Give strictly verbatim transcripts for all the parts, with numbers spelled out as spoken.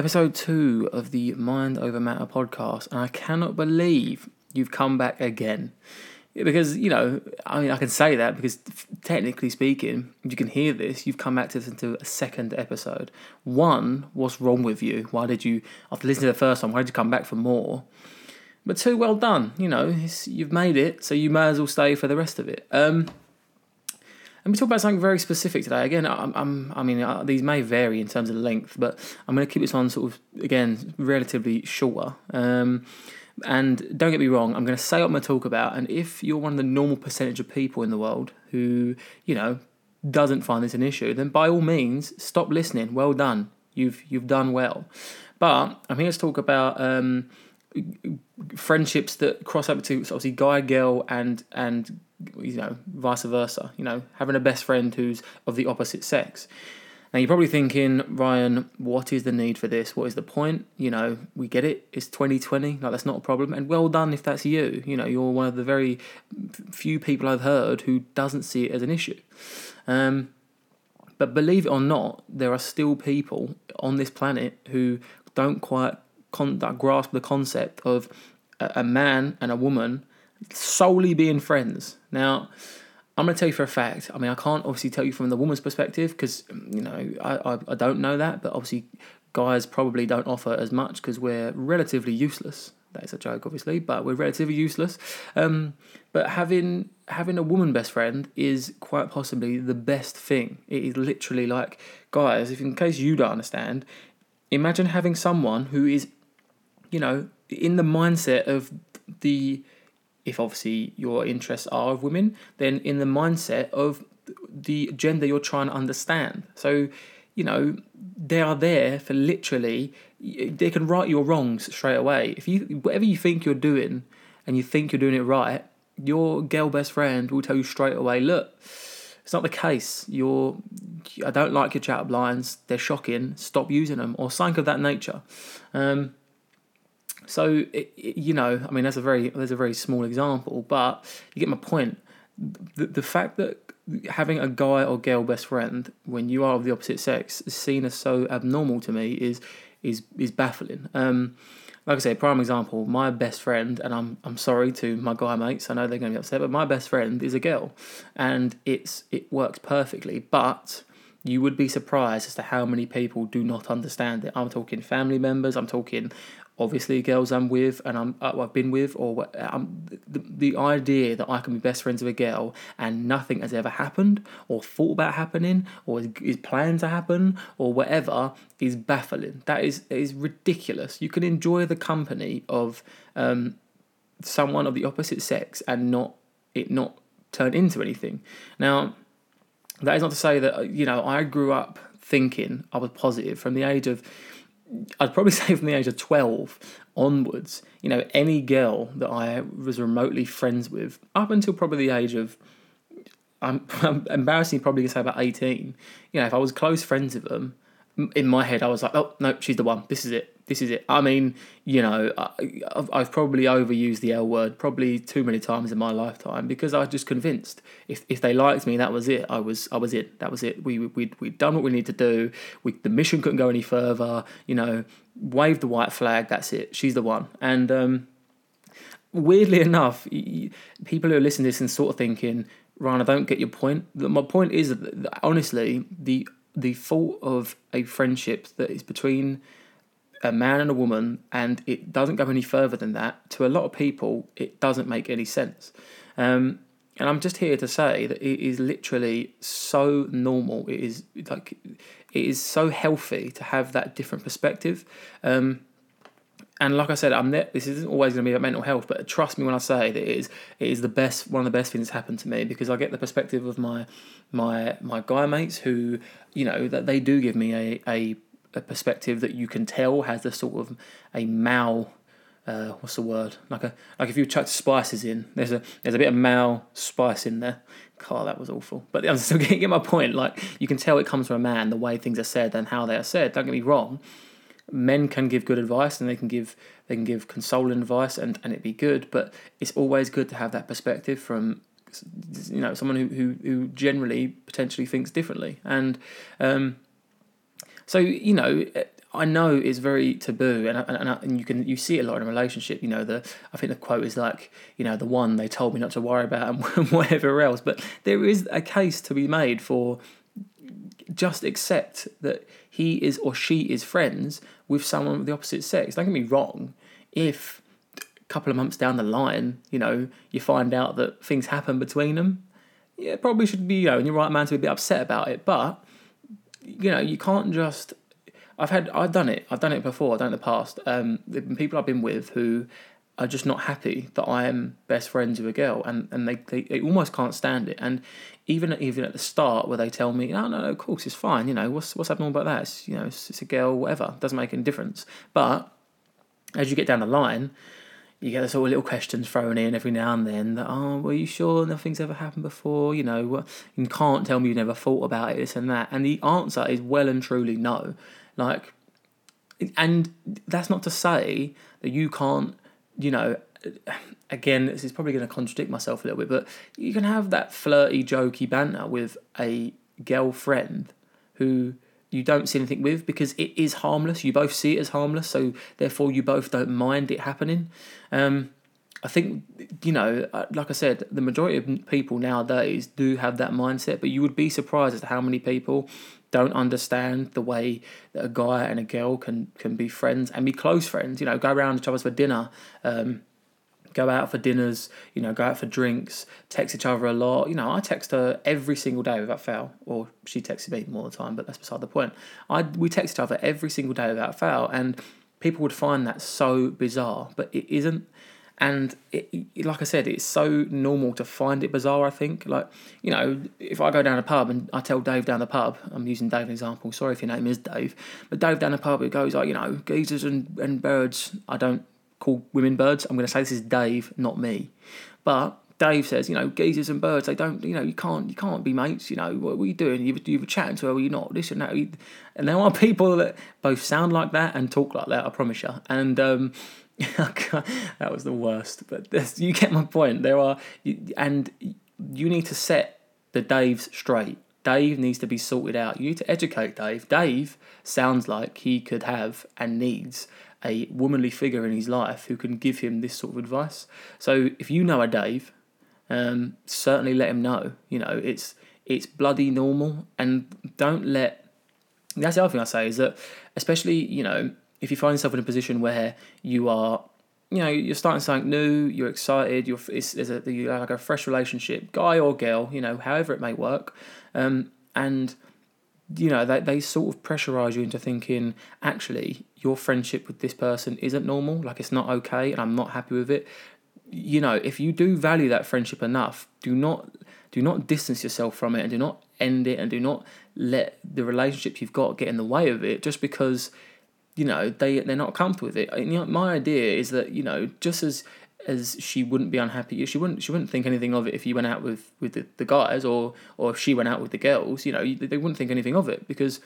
Episode two of the Mind Over Matter podcast, and I cannot believe you've come back again. Because, you know, I mean, I can say that because technically speaking, you can hear this, you've come back to listen to a second episode. One, what's wrong with you? Why did you, after listening to the first one, why did you come back for more? But two, well done. You know, it's, you've made it, so you may as well stay for the rest of it. Um, and we talk about something very specific today. Again, I'm, I'm, I mean, I, these may vary in terms of length, but I'm going to keep this on sort of, again, relatively shorter. Um, and don't get me wrong, I'm going to say what I'm going to talk about. And if you're one of the normal percentage of people in the world who, you know, doesn't find this an issue, then by all means, stop listening. Well done. You've you've done well. But I'm here to talk about um, friendships that cross over to obviously guy, girl, and and. you know, vice versa, you know, having a best friend who's of the opposite sex. Now, you're probably thinking, Ryan, what is the need for this? What is the point? You know, we get it. It's twenty twenty. Like, that's not a problem. And well done if that's you. You know, you're one of the very few people I've heard who doesn't see it as an issue. Um, but believe it or not, there are still people on this planet who don't quite con- grasp the concept of a, a man and a woman solely being friends. Now, I'm going to tell you for a fact, I mean, I can't obviously tell you from the woman's perspective because, you know, I, I, I don't know that, but obviously guys probably don't offer as much because we're relatively useless. That is a joke, obviously, but we're relatively useless. Um, but having having a woman best friend is quite possibly the best thing. It is literally like, guys, if in case you don't understand, imagine having someone who is, you know, in the mindset of the... If obviously your interests are of women, then in the mindset of the gender you're trying to understand. So, you know, they are there for literally, they can right your wrongs straight away. If you, whatever you think you're doing and you think you're doing it right, your girl best friend will tell you straight away, look, it's not the case. You're, I don't like your chat up lines. They're shocking. Stop using them or something of that nature. Um, So, it, it, you know, I mean, that's a very, there's a very small example, but you get my point. The, the fact that having a guy or girl best friend when you are of the opposite sex is seen as so abnormal to me is is is baffling. Um, like I say, prime example, my best friend, and I'm I'm sorry to my guy mates, I know they're going to be upset, but my best friend is a girl, and it's it works perfectly, but... You would be surprised as to how many people do not understand it. I'm talking family members. I'm talking, obviously, girls I'm with and I'm I've been with, or I'm, the the idea that I can be best friends with a girl and nothing has ever happened, or thought about happening, or is, is planned to happen, or whatever, is baffling. That is is ridiculous. You can enjoy the company of um, someone of the opposite sex and not it not turn into anything. Now. That is not to say that, you know, I grew up thinking I was positive from the age of, I'd probably say from the age of twelve onwards. You know, any girl that I was remotely friends with, up until probably the age of, I'm, I'm embarrassingly probably going to say about eighteen, you know, if I was close friends with them, in my head I was like, oh, no, she's the one, this is it. This is it. I mean, you know, I, I've, I've probably overused the L word probably too many times in my lifetime because I was just convinced if if they liked me, that was it. I was I was it. That was it. We we we'd done what we need to do. We the mission couldn't go any further. You know, wave the white flag. That's it. She's the one. And um, weirdly enough, people who are listening to this and sort of thinking, Ryan, I don't get your point. My point is that honestly, the the fault of a friendship that is between a man and a woman, and it doesn't go any further than that, to a lot of people, it doesn't make any sense. Um, and I'm just here to say that it is literally so normal. It is like, it is so healthy to have that different perspective. Um, and like I said, I'm ne- this isn't always going to be about mental health, but trust me when I say that it is, it is the best, one of the best things that's happened to me because I get the perspective of my, my, my guy mates who, you know, that they do give me a, a, a perspective that you can tell has a sort of a Mao, uh, what's the word? Like a like if you chuck spices in, there's a there's a bit of Mao spice in there. God, that was awful. But I'm still getting my point. Like you can tell it comes from a man, the way things are said and how they are said. Don't get me wrong. Men can give good advice and they can give they can give consoling advice and and it be good. But it's always good to have that perspective from, you know, someone who who, who generally potentially thinks differently and. um So, you know, I know is very taboo, and and, and you can you see it a lot in a relationship. You know, the I think the quote is like, you know, the one they told me not to worry about and whatever else. But there is a case to be made for just accept that he is or she is friends with someone of the opposite sex. Don't get me wrong, if a couple of months down the line, you know, you find out that things happen between them, yeah, probably should be, you know, in your right man to be a bit upset about it. But, you know, you can't just... I've had, I've done it, I've done it before, I've done it in the past. Um, the people I've been with who are just not happy that I am best friends with a girl, and, and they, they, they almost can't stand it. And even even at the start where they tell me, no, no, no, of course, it's fine, you know, what's what's abnormal about that? It's, you know, it's, it's a girl, whatever, doesn't make any difference. But as you get down the line, you get sort of little questions thrown in every now and then that, oh, were you sure nothing's ever happened before? You know, you can't tell me you never thought about it, this and that. And the answer is well and truly no. Like, and that's not to say that you can't, you know, again, this is probably going to contradict myself a little bit, but you can have that flirty, jokey banter with a girlfriend who you don't see anything with because it is harmless. You both see it as harmless, so therefore you both don't mind it happening. Um, I think, you know, like I said, the majority of people nowadays do have that mindset, but you would be surprised as to how many people don't understand the way that a guy and a girl can, can be friends and be close friends. You know, go around each other's for dinner, um, go out for dinners, you know, go out for drinks, text each other a lot. You know, I text her every single day without fail, or she texts me more all the time, but that's beside the point. I we text each other every single day without fail, and people would find that so bizarre, but it isn't. And it, like I said, it's so normal to find it bizarre, I think. Like, you know, if I go down a pub and I tell Dave down the pub, I'm using Dave as an example, sorry if your name is Dave, but Dave down the pub, it goes like, you know, geezers and, and birds. I don't call women birds. I'm going to say this is Dave, not me. But Dave says, you know, geezers and birds, they don't, you know, you can't you can't be mates, you know, what were you doing? You were, you were chatting to her, were you not? This and that. And there are people that both sound like that and talk like that, I promise you. And, um... that was the worst, but this, you get my point. There are, and you need to set the Daves straight. Dave needs to be sorted out. You need to educate Dave. Dave sounds like he could have and needs a womanly figure in his life who can give him this sort of advice. So if you know a Dave, um, certainly let him know. You know, it's it's bloody normal, and don't let. That's the other thing I say is that, especially, you know, if you find yourself in a position where you are, you know, you're starting something new, you're excited, you're it's, there's a you're like a fresh relationship, guy or girl, you know, however it may work, um, and you know they they sort of pressurize you into thinking actually your friendship with this person isn't normal, like it's not okay, and I'm not happy with it. You know, if you do value that friendship enough, do not do not distance yourself from it, and do not end it, and do not let the relationship you've got get in the way of it just because, you know, they, they're not comfortable with it. And, you know, my idea is that, you know, just as as she wouldn't be unhappy, she wouldn't she wouldn't think anything of it if you went out with, with the, the guys or, or if she went out with the girls, you know, they wouldn't think anything of it because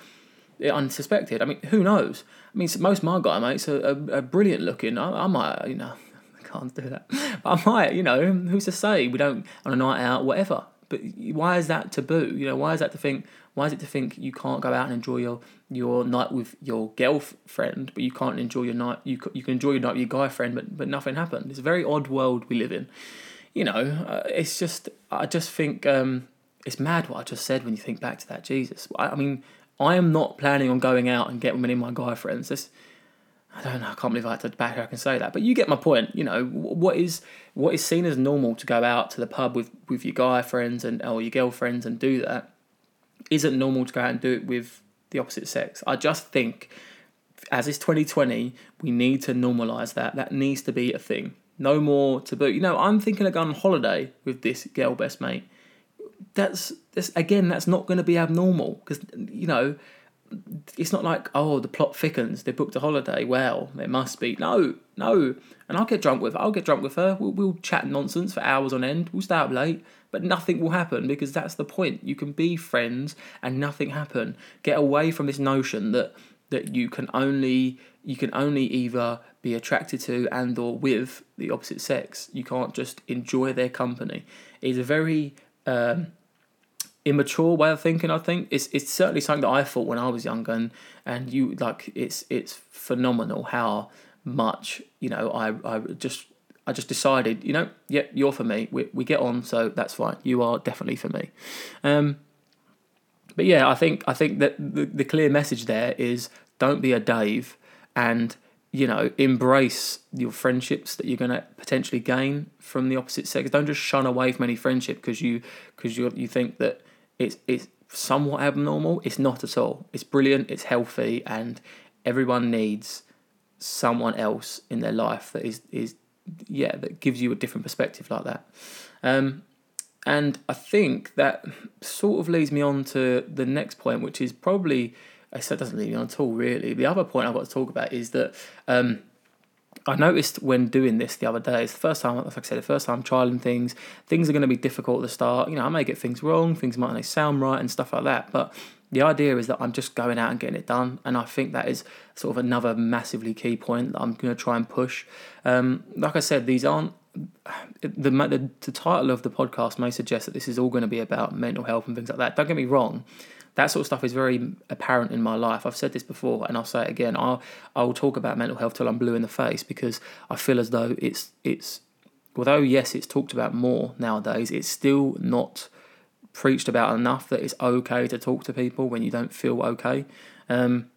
they're unsuspected. I mean, who knows? I mean, most of my guy mates are, are, are brilliant looking. I, I might, you know, I can't do that. But I might, you know, who's to say we don't, on a night out, whatever. But why is that taboo? You know, why is that to think... Why is it to think you can't go out and enjoy your, your night with your girlfriend, but you can't enjoy your night, you you can enjoy your night with your guy friend, but, but nothing happened? It's a very odd world we live in. You know, uh, it's just, I just think, um, it's mad what I just said when you think back to that, Jesus. I, I mean, I am not planning on going out and getting many of my guy friends. That's, I don't know, I can't believe I had to back I can say that. But you get my point, you know, what is what is seen as normal to go out to the pub with, with your guy friends and or your girlfriends and do that, isn't normal to go out and do it with the opposite sex. I just think, as it's twenty twenty, we need to normalise that. That needs to be a thing. No more taboo. You know, I'm thinking of going on holiday with this girl best mate. That's, that's again, that's not going to be abnormal because, you know, it's not like, oh, the plot thickens, they booked a holiday, well, it must be. No, no. And I'll get drunk with her. I'll get drunk with her. We'll, we'll chat nonsense for hours on end. We'll stay up late. But nothing will happen because that's the point. You can be friends and nothing happen. Get away from this notion that that you can only you can only either be attracted to and or with the opposite sex. You can't just enjoy their company. It's a very um, immature way of thinking. I think it's it's certainly something that I thought when I was younger, and and you like it's it's phenomenal how much, you know, I I just I just decided, you know, yeah, you're for me. We we get on, so that's fine. You are definitely for me. Um, but yeah, I think I think that the, the clear message there is don't be a Dave, and you know, embrace your friendships that you're going to potentially gain from the opposite sex. Don't just shun away from any friendship because you because you you think that it's it's somewhat abnormal. It's not at all. It's brilliant. It's healthy, and everyone needs someone else in their life that is is. yeah, that gives you a different perspective like that. Um, and I think that sort of leads me on to the next point, which is probably, I said, doesn't lead me on at all, really. The other point I've got to talk about is that um, I noticed when doing this the other day, it's the first time, like I said, the first time trialing things, things are going to be difficult at the start. You know, I may get things wrong, things might not sound right and stuff like that, but the idea is that I'm just going out and getting it done, and I think that is sort of another massively key point that I'm going to try and push. Um, like I said, these aren't... The, the, the title of the podcast may suggest that this is all going to be about mental health and things like that. Don't get me wrong. That sort of stuff is very apparent in my life. I've said this before, and I'll say it again. I'll, I'll talk about mental health till I'm blue in the face, because I feel as though it's... it's although, yes, it's talked about more nowadays, it's still not preached about enough that it's okay to talk to people when you don't feel okay. Um,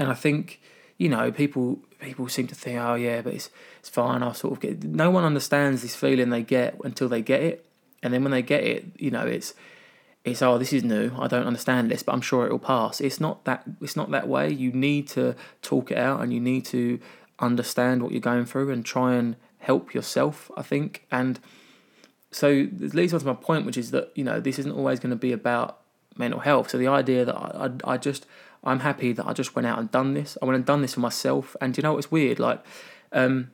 and I think, you know, people people seem to think, oh yeah, but it's it's fine, I'll sort of get it. No one understands this feeling they get until they get it. And then when they get it, you know, it's it's oh, this is new, I don't understand this, but I'm sure it'll pass. It's not that it's not that way. You need to talk it out, and you need to understand what you're going through and try and help yourself, I think. And so it leads on to my point, which is that, you know, this isn't always going to be about mental health. So the idea that I, I, I just, I'm happy that I just went out and done this. I went and done this for myself. And you know what's weird? Like, um,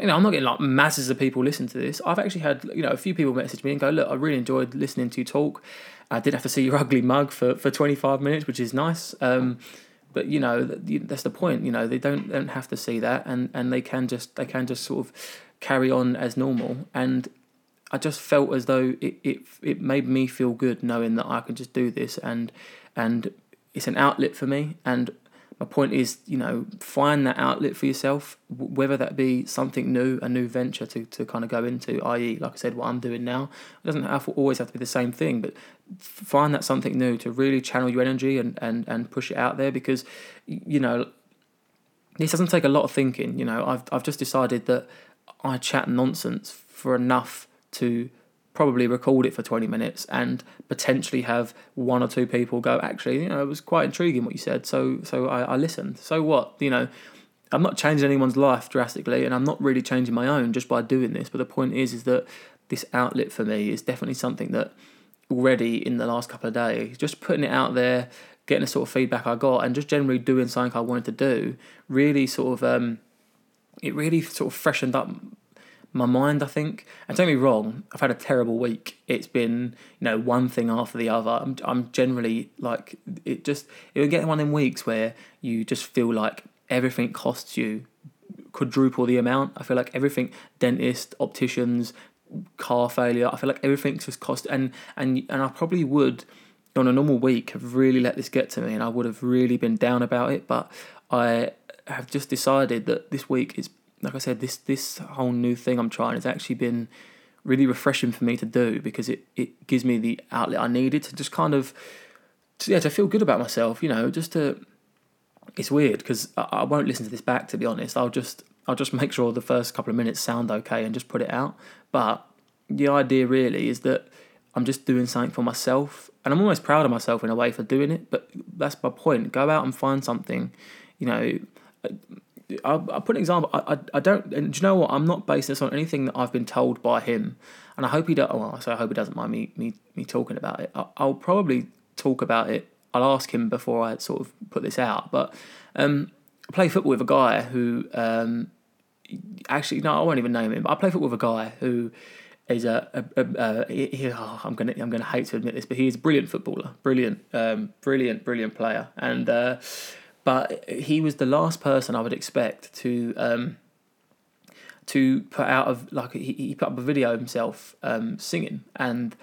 you know, I'm not getting like masses of people listen to this. I've actually had, you know, a few people message me and go, look, I really enjoyed listening to you talk. I did have to see your ugly mug for, for twenty-five minutes, which is nice. Um, but you know, that's the point. You know, they don't they don't have to see that, and, and they can just they can just sort of carry on as normal. And I just felt as though it, it it made me feel good knowing that I could just do this, and and it's an outlet for me. And my point is, you know, find that outlet for yourself, whether that be something new, a new venture to, to kind of go into, that is, like I said, what I'm doing now. It doesn't have to always have to be the same thing, but find that something new to really channel your energy and, and, and push it out there, because, you know, this doesn't take a lot of thinking. You know, I've I've just decided that I chat nonsense for enough to probably record it for twenty minutes and potentially have one or two people go, actually, you know, it was quite intriguing what you said, so so I, I listened. So what? You know, I'm not changing anyone's life drastically, and I'm not really changing my own just by doing this, but the point is is that this outlet for me is definitely something that already in the last couple of days, just putting it out there, getting the sort of feedback I got, and just generally doing something I wanted to do, really sort of, um, it really sort of freshened up my mind, I think. And don't get me wrong, I've had a terrible week. It's been, you know, one thing after the other. I'm, I'm generally like, it just, you'll get one in weeks where you just feel like everything costs you quadruple the amount. I feel like everything, dentist, opticians, car failure, I feel like everything's just cost, and, and, and I probably would, on a normal week, have really let this get to me, and I would have really been down about it, but I have just decided that this week is, like I said, this this whole new thing I'm trying has actually been really refreshing for me to do, because it, it gives me the outlet I needed to just kind of, yeah, to feel good about myself, you know, just to, it's weird, because I, I won't listen to this back, to be honest. I'll just I'll just make sure the first couple of minutes sound okay and just put it out. But the idea really is that I'm just doing something for myself, and I'm almost proud of myself in a way for doing it, but that's my point. Go out and find something, you know. I'll, I'll put an example. I, I I don't, and do you know what, I'm not basing this on anything that I've been told by him, and I hope he doesn't, well, so I hope he doesn't mind me, me, me talking about it. I, I'll probably talk about it, I'll ask him before I sort of put this out, but um, I play football with a guy who, um, actually, no, I won't even name him, but I play football with a guy who is a, a, a, a he, oh, I'm gonna I'm gonna hate to admit this, but he is a brilliant footballer, brilliant, um, brilliant, brilliant player, and uh, but he was the last person I would expect to um, to put out of, like, he, he put up a video of himself um, singing, and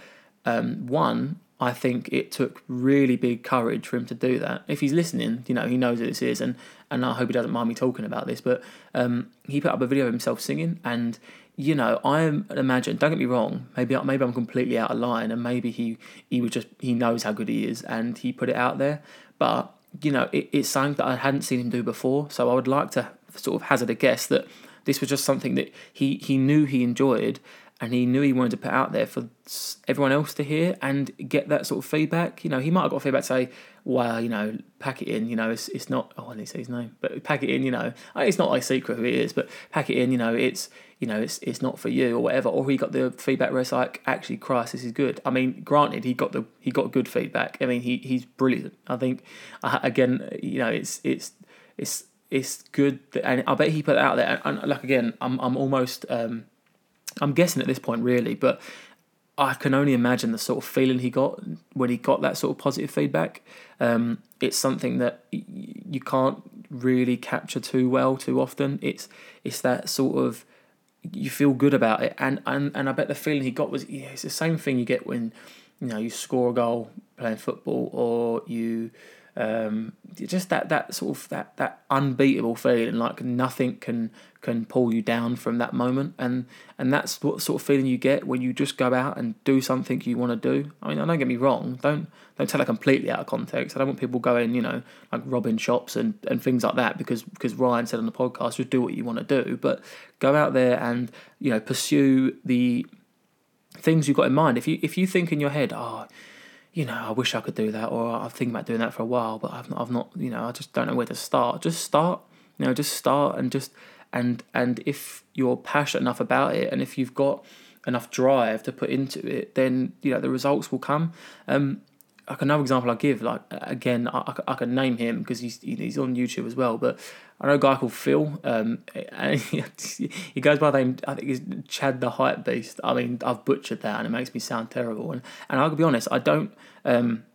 Um, one, I think it took really big courage for him to do that. If he's listening, you know, he knows what this is, and, and I hope he doesn't mind me talking about this, but um, he put up a video of himself singing, and, you know, I imagine, don't get me wrong, maybe maybe I'm completely out of line, and maybe he, he was just, he knows how good he is, and he put it out there, but, you know, it, it's something that I hadn't seen him do before, so I would like to sort of hazard a guess that this was just something that he, he knew he enjoyed, and he knew he wanted to put out there for everyone else to hear and get that sort of feedback. You know, he might have got feedback to say, well, you know, pack it in, you know, it's it's not, oh, I didn't say his name, but pack it in, you know, it's not a secret who it is, but pack it in, you know, it's, you know, it's it's not for you or whatever. Or he got the feedback where it's like, actually, Christ, this is good. I mean, granted, he got the he got good feedback. I mean, he he's brilliant. I think, again, you know, it's, it's, it's, it's good. That, and I bet he put it out there. And, and like, again, I'm, I'm almost, um, I'm guessing at this point, really, but I can only imagine the sort of feeling he got when he got that sort of positive feedback. Um, it's something that y- you can't really capture too well too often. It's it's that sort of, you feel good about it, and and, and I bet the feeling he got was, yeah, it's the same thing you get when, you know, you score a goal playing football, or you um, just that that sort of that that unbeatable feeling, like nothing can. can pull you down from that moment, and and that's what sort of feeling you get when you just go out and do something you want to do. I mean, don't get me wrong, don't don't take that completely out of context. I don't want people going, you know, like robbing shops and, and things like that, because because Ryan said on the podcast, just do what you want to do, but go out there and, you know, pursue the things you've got in mind. If you if you think in your head, oh, you know, I wish I could do that, or I've thinking about doing that for a while, but I've not, I've not, you know, I just don't know where to start. Just start, you know, just start and just. And and if you're passionate enough about it, and if you've got enough drive to put into it, then, you know, the results will come. Um, like another example I give, like, again, I, I can name him because he's he's on YouTube as well. But I know a guy called Phil. Um, and he goes by the name, I think, it's Chad the Hype Beast. I mean, I've butchered that, and it makes me sound terrible. And and I'll be honest, I don't. Um,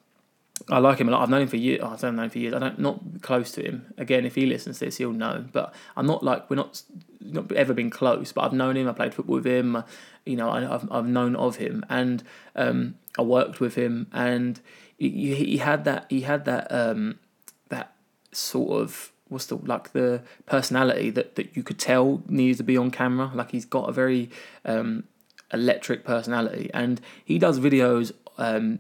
I like him a lot. I've known him for years. Oh, I don't know him for years. I don't not close to him. Again, if he listens to this, he'll know. But I'm not like we're not not ever been close. But I've known him. I played football with him. You know, I, I've I've known of him, and um, I worked with him, and he, he had that he had that um, that sort of what's the like the personality that, that you could tell needed to be on camera. Like, he's got a very um, electric personality, and he does videos. Um,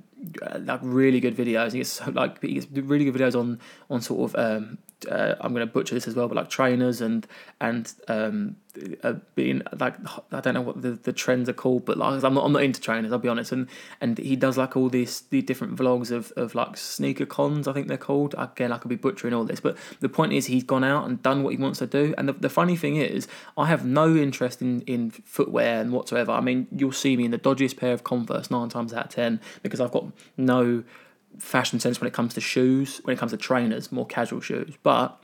like really good videos. He gets so, like he gets really good videos on on sort of um, uh, I'm going to butcher this as well, but like trainers and and um, uh, being like, I don't know what the, the trends are called, but like I'm not I'm not into trainers. I'll be honest. And and he does like all these the different vlogs of of like sneaker cons, I think they're called. Again, I could be butchering all this, but the point is he's gone out and done what he wants to do. And the the funny thing is, I have no interest in in footwear and whatsoever. I mean, you'll see me in the dodgiest pair of Converse nine times out of ten because I've got no fashion sense when it comes to shoes, when it comes to trainers, more casual shoes. But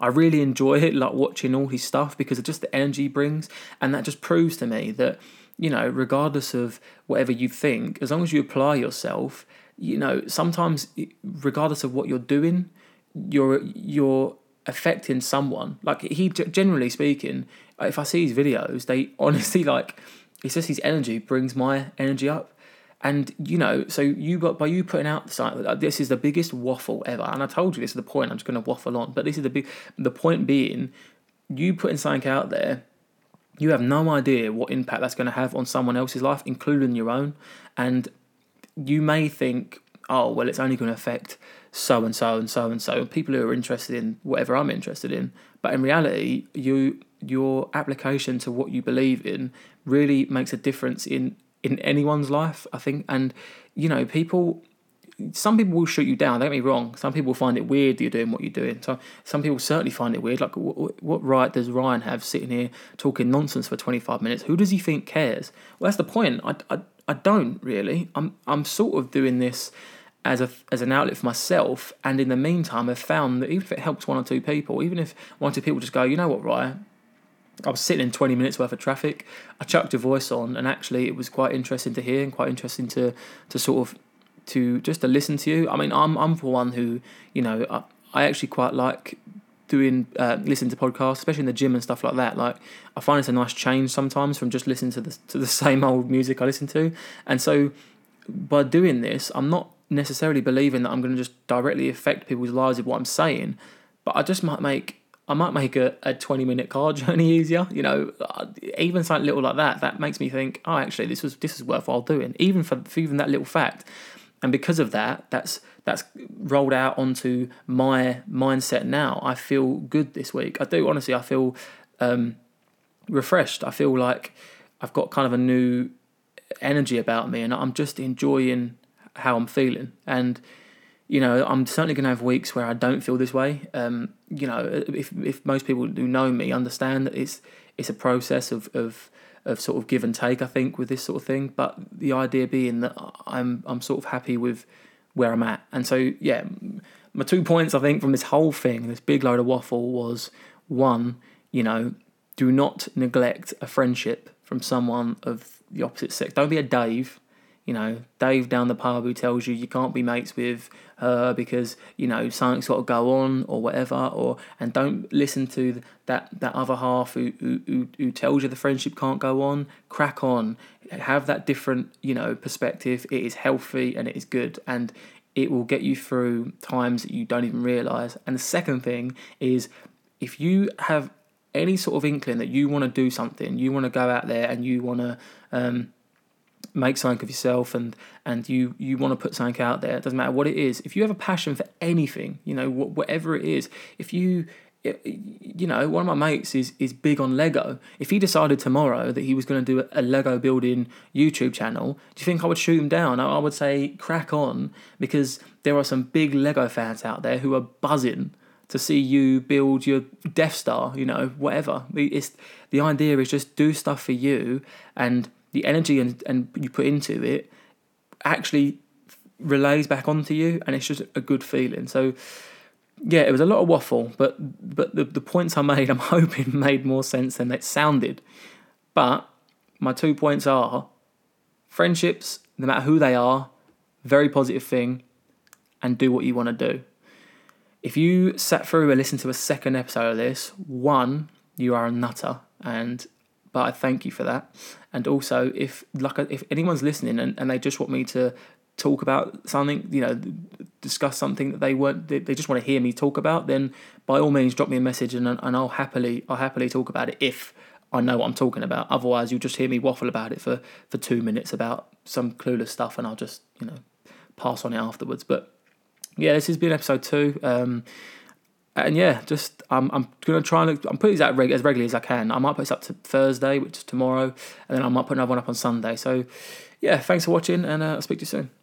I really enjoy it, like watching all his stuff, because of just the energy he brings, and that just proves to me that, you know, regardless of whatever you think, as long as you apply yourself, you know, sometimes regardless of what you're doing, you're you're affecting someone. Like, he generally speaking, if I see his videos, they honestly, like, it's just his energy brings my energy up. And, you know, so you got by you putting out the this is the biggest waffle ever. And I told you this is the point. I'm just going to waffle on. But this is the big, the point being, you putting something out there, you have no idea what impact that's going to have on someone else's life, including your own. And you may think, oh, well, it's only going to affect so and so and so and so, people who are interested in whatever I'm interested in. But in reality, you your application to what you believe in really makes a difference in. in anyone's life, I think. And, you know, people, some people will shoot you down, don't get me wrong, some people find it weird that you're doing what you're doing, so some people certainly find it weird, like, what, what right does Ryan have sitting here talking nonsense for twenty-five minutes, who does he think cares? Well, that's the point, I, I, I don't really, I'm I'm sort of doing this as a as an outlet for myself, and in the meantime I've found that even if it helps one or two people, even if one or two people just go, you know what, Ryan, I was sitting in twenty minutes worth of traffic, I chucked your voice on, and actually it was quite interesting to hear and quite interesting to, to sort of, to just to listen to you. I mean, I'm I'm for one who, you know, I, I actually quite like doing, uh, listening to podcasts, especially in the gym and stuff like that. Like, I find it's a nice change sometimes from just listening to the, to the same old music I listen to. And so by doing this, I'm not necessarily believing that I'm going to just directly affect people's lives with what I'm saying, but I just might make, I might make a, a twenty minute car journey easier, you know, even something little like that, that makes me think, oh, actually, this was, this is worthwhile doing, even for, for even that little fact. And because of that, that's, that's rolled out onto my mindset now. I feel good this week. I do, honestly, I feel um, refreshed. I feel like I've got kind of a new energy about me, and I'm just enjoying how I'm feeling. And, you know, I'm certainly going to have weeks where I don't feel this way. Um, you know, if if most people who know me understand that it's it's a process of of of sort of give and take, I think, with this sort of thing. But the idea being that I'm I'm sort of happy with where I'm at. And so, yeah, my two points, I think, from this whole thing, this big load of waffle, was one, you know, do not neglect a friendship from someone of the opposite sex. Don't be a Dave. You know, Dave down the pub who tells you you can't be mates with her because, you know, something's got to go on or whatever. Or and don't listen to that that other half who who who tells you the friendship can't go on. Crack on, have that different, you know, perspective. It is healthy and it is good, and it will get you through times that you don't even realise. And the second thing is, if you have any sort of inkling that you want to do something, you want to go out there and you want to um. make something of yourself, and and you you want to put something out there, it doesn't matter what it is. If you have a passion for anything, you know, wh- whatever it is, if you you know, one of my mates is is big on Lego. If he decided tomorrow that he was going to do a, a Lego building YouTube channel, do you think I would shoot him down? I, I would say crack on, because there are some big Lego fans out there who are buzzing to see you build your Death Star, you know, whatever. It's the idea is just do stuff for you, and the energy and, and you put into it actually relays back onto you, and it's just a good feeling. So, yeah, it was a lot of waffle, but but the, the points I made, I'm hoping, made more sense than it sounded. But my two points are, friendships, no matter who they are, very positive thing, and do what you want to do. If you sat through and listened to a second episode of this, one, you are a nutter, and but I thank you for that. And also, if like if anyone's listening and, and they just want me to talk about something, you know, discuss something that they weren't, they, they just want to hear me talk about, then by all means, drop me a message, and and I'll happily I'll happily talk about it if I know what I'm talking about. Otherwise, you'll just hear me waffle about it for for two minutes about some clueless stuff, and I'll just, you know, pass on it afterwards. But yeah, this has been episode two. Um, And yeah, just I'm I'm gonna try and I'm putting these out reg- as regularly as I can. I might put this up to Thursday, which is tomorrow, and then I might put another one up on Sunday. So yeah, thanks for watching, and uh, I'll speak to you soon.